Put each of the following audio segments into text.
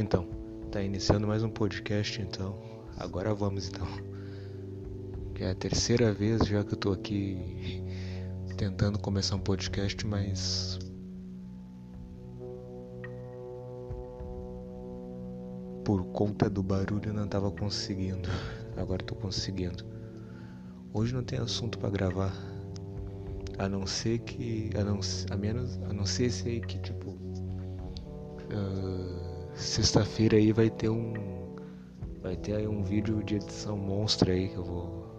Então, tá iniciando mais um podcast, então. Agora vamos, então. Que é a terceira vez já que eu tô aqui tentando começar um podcast, mas... por conta do barulho eu não tava conseguindo. Agora tô conseguindo. Hoje não tem assunto pra gravar. A não ser esse aí que, tipo... sexta-feira aí vai ter aí um vídeo de edição monstra aí que eu vou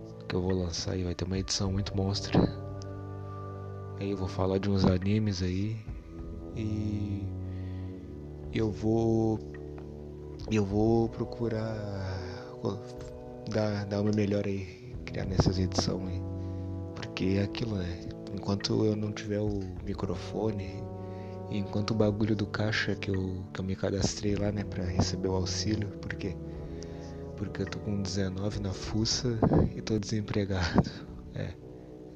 lançar aí, vai ter uma edição muito monstra. Aí eu vou falar de uns animes aí e eu vou procurar dar uma melhor aí, criar nessas edições aí, porque é aquilo, né? Enquanto eu não tiver o microfone, enquanto o bagulho do caixa que eu me cadastrei lá, né, pra receber o auxílio, porque eu tô com 19 na fuça e tô desempregado.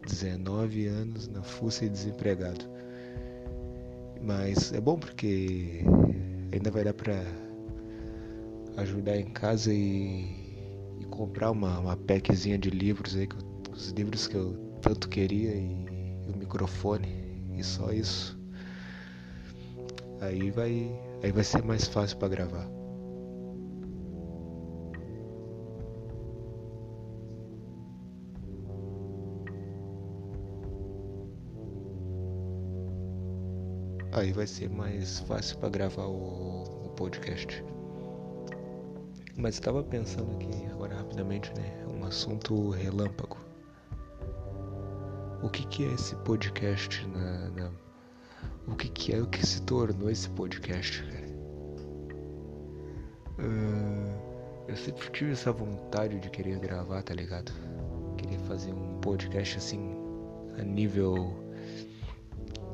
19 anos na fuça e desempregado. Mas é bom porque ainda vai dar pra ajudar em casa e comprar uma packzinha de livros aí, os livros que eu tanto queria e o microfone, e só isso. Aí vai ser mais fácil pra gravar. Aí vai ser mais fácil pra gravar o podcast. Mas eu tava pensando aqui agora rapidamente, né? Um assunto relâmpago. O que é esse podcast O que se tornou esse podcast, cara? Eu sempre tive essa vontade de querer gravar, tá ligado? Queria fazer um podcast assim, a nível...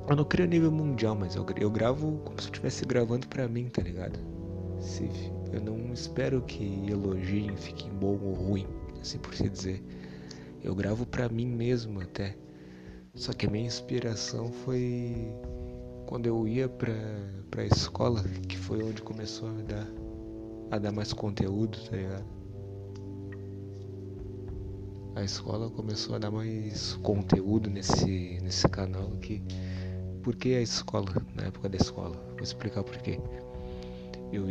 eu não creio a nível mundial, mas eu gravo como se eu estivesse gravando pra mim, tá ligado? Eu não espero que elogiem, fiquem bom ou ruim, assim por se dizer. Eu gravo pra mim mesmo até. Só que a minha inspiração foi... quando eu ia pra escola, que foi onde começou a dar mais conteúdo, tá ligado? A escola começou a dar mais conteúdo nesse canal aqui. Por que a escola? Na época da escola, vou explicar por quê. Eu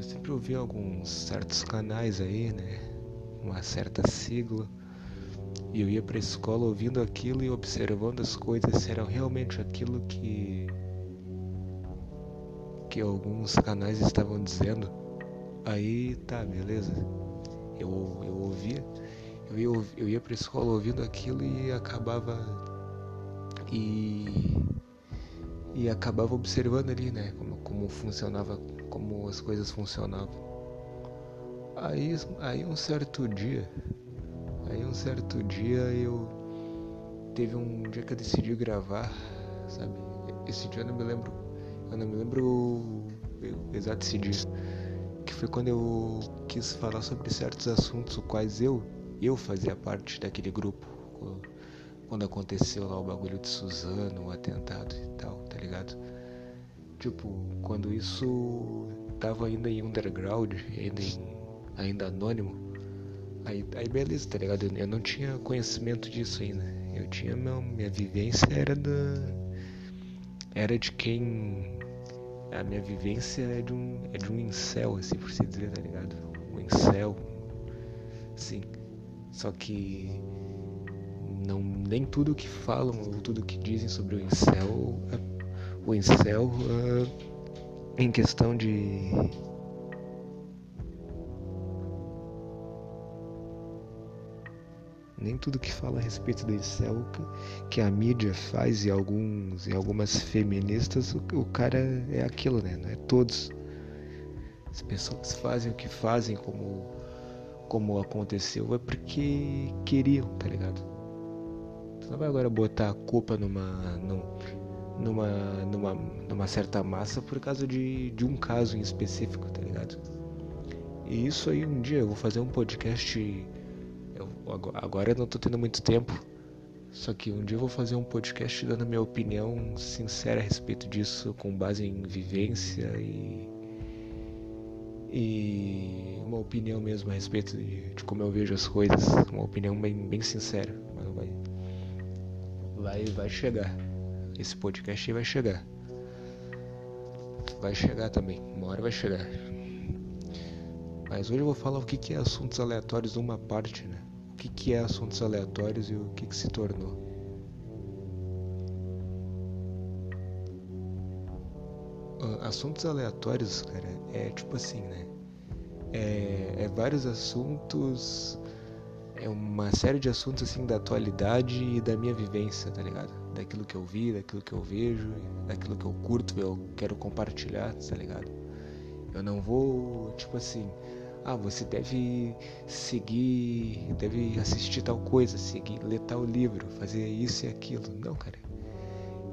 sempre ouvia alguns certos canais aí, né? Uma certa sigla. E eu ia pra escola ouvindo aquilo e observando as coisas, se eram realmente aquilo que alguns canais estavam dizendo. Aí tá, beleza. Eu ouvia, eu ia pra escola ouvindo aquilo e acabava. E acabava observando ali, né? Como funcionava, como as coisas funcionavam. Aí um certo dia teve um dia que eu decidi gravar, sabe? Esse dia eu não me lembro exato esse dia, que foi quando eu quis falar sobre certos assuntos, os quais eu fazia parte daquele grupo, quando aconteceu lá o bagulho de Suzano, o atentado e tal, tá ligado? Tipo, quando isso tava ainda em underground, ainda anônimo. Aí beleza, tá ligado? Eu não tinha conhecimento disso ainda. Eu tinha... minha vivência era de quem... a minha vivência é de um incel, assim por se dizer, tá ligado? Um incel. Sim. Só que... nem tudo que falam ou tudo que dizem sobre o incel... o incel... em questão de... nem tudo que fala a respeito do incel que a mídia faz e algumas feministas, o cara é aquilo, né? Não é todos. As pessoas fazem o que fazem, como aconteceu, é porque queriam, tá ligado? Você não vai agora botar a culpa numa certa massa por causa de um caso em específico, tá ligado? E isso aí um dia eu vou fazer um podcast... agora eu não tô tendo muito tempo, só que um dia eu vou fazer um podcast dando a minha opinião sincera a respeito disso, com base em vivência e uma opinião mesmo a respeito de como eu vejo as coisas, uma opinião bem sincera. Mas vai chegar, esse podcast aí vai chegar também, uma hora vai chegar. Mas hoje eu vou falar o que é assuntos aleatórios numa parte, né? O que é assuntos aleatórios e o que se tornou. Assuntos aleatórios, cara, é tipo assim, né? É vários assuntos, é uma série de assuntos assim da atualidade e da minha vivência, tá ligado? Daquilo que eu vi, daquilo que eu vejo, daquilo que eu curto, eu quero compartilhar, tá ligado? Eu não vou, tipo assim, você deve seguir, deve assistir tal coisa, ler tal livro, fazer isso e aquilo. Não, cara.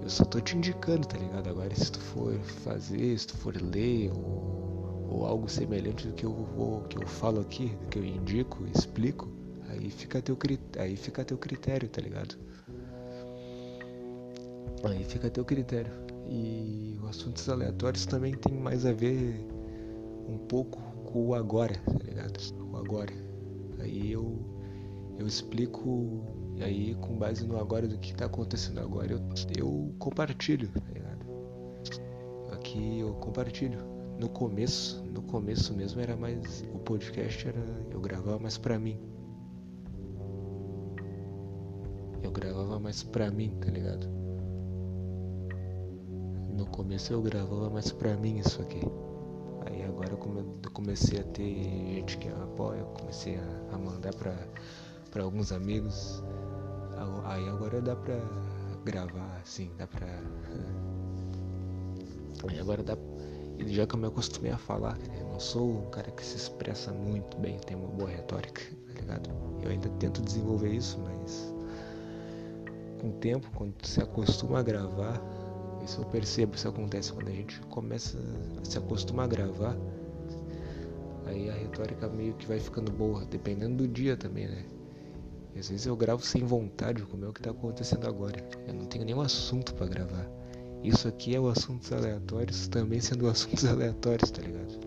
Eu só tô te indicando, tá ligado? Agora, se tu for fazer, se tu for ler ou algo semelhante do que eu falo aqui, do que eu indico, explico, aí fica a teu critério, tá ligado? Aí fica a teu critério. E os assuntos aleatórios também tem mais a ver um pouco com o agora, tá ligado? O agora. Aí eu explico. E aí, com base no agora, do que está acontecendo agora, eu compartilho, tá ligado? Aqui eu compartilho. No começo mesmo era mais... O podcast era... Eu gravava mais pra mim, tá ligado? No começo eu gravava mais pra mim isso aqui. Aí agora eu comecei a ter gente que apoia, eu comecei a mandar pra alguns amigos. Aí agora dá pra gravar, assim, dá pra... Aí agora dá... Já que eu me acostumei a falar, eu não sou um cara que se expressa muito bem, tem uma boa retórica, tá ligado? Eu ainda tento desenvolver isso, mas... Com o tempo, quando se acostuma a gravar, isso eu percebo, isso acontece quando a gente começa a se acostumar a gravar, aí a retórica meio que vai ficando boa, dependendo do dia também, né? Às vezes eu gravo sem vontade, como é o que tá acontecendo agora. Eu não tenho nenhum assunto pra gravar. Isso aqui é o assuntos aleatórios, também sendo assuntos aleatórios, tá ligado?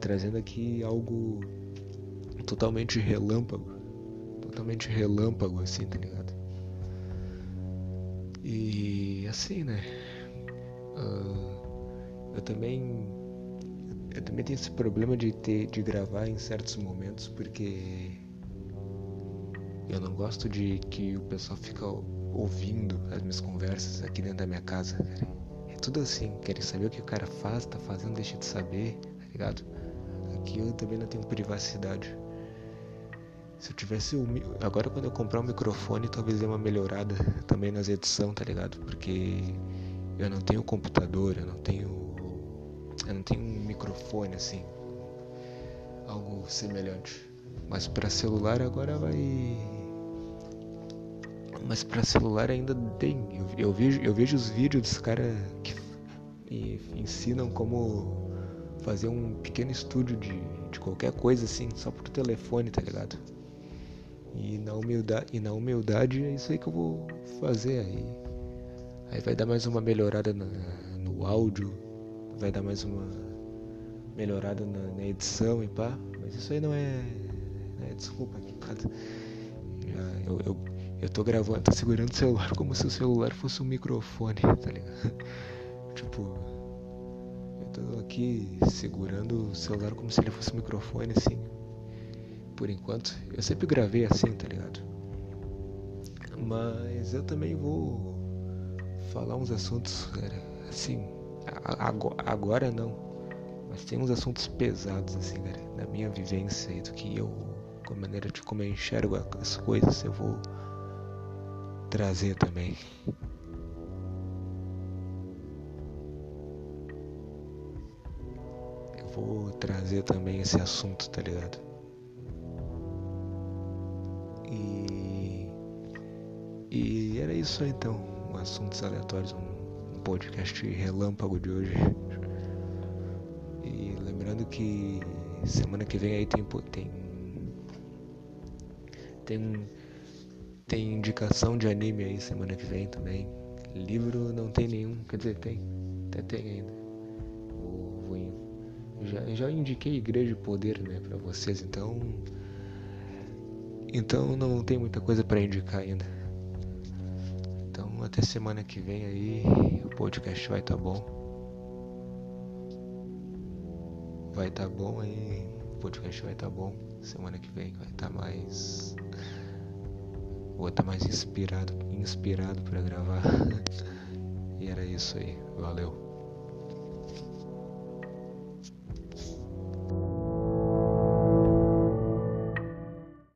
Trazendo aqui algo totalmente relâmpago, assim, tá ligado? E assim, né? Eu também tenho esse problema de gravar em certos momentos, porque... Eu não gosto de que o pessoal fica ouvindo as minhas conversas aqui dentro da minha casa, cara. É tudo assim, querem saber o que o cara faz, tá fazendo, deixa de saber, tá ligado? Aqui eu também não tenho privacidade. Se eu tivesse agora quando eu comprar um microfone, talvez dê uma melhorada também nas edições, tá ligado? Porque eu não tenho computador, eu não tenho um microfone assim, algo semelhante. Mas pra celular agora vai... Mas pra celular ainda tem. Eu vejo os vídeos dos caras que ensinam como fazer um pequeno estúdio de qualquer coisa assim, só por telefone, tá ligado? E na humildade é isso aí que eu vou fazer aí. Aí vai dar mais uma melhorada no áudio, vai dar mais uma melhorada na edição e pá. Mas isso aí não é... Desculpa aqui, eu tô gravando, tô segurando o celular como se o celular fosse um microfone, tá ligado? Tipo, eu tô aqui segurando o celular como se ele fosse um microfone, assim. Por enquanto, eu sempre gravei assim, tá ligado? Mas eu também vou falar uns assuntos, cara, assim, agora não, mas tem uns assuntos pesados, assim, cara, da minha vivência e do que eu... A maneira de como eu enxergo as coisas eu vou trazer também. Eu vou trazer também esse assunto, tá ligado? E era isso aí, então. Assuntos aleatórios, um podcast relâmpago de hoje. E lembrando que semana que vem aí tem indicação de anime aí semana que vem também. Livro não tem nenhum, quer dizer, tem ainda. Vou Já indiquei Igreja e Poder, né, pra vocês, então não tem muita coisa pra indicar ainda. Então até semana que vem aí, o podcast vai tá bom. Vai tá bom aí, o podcast vai tá bom. Semana que vem vai tá mais... Vou estar mais inspirado pra gravar. E era isso aí, valeu.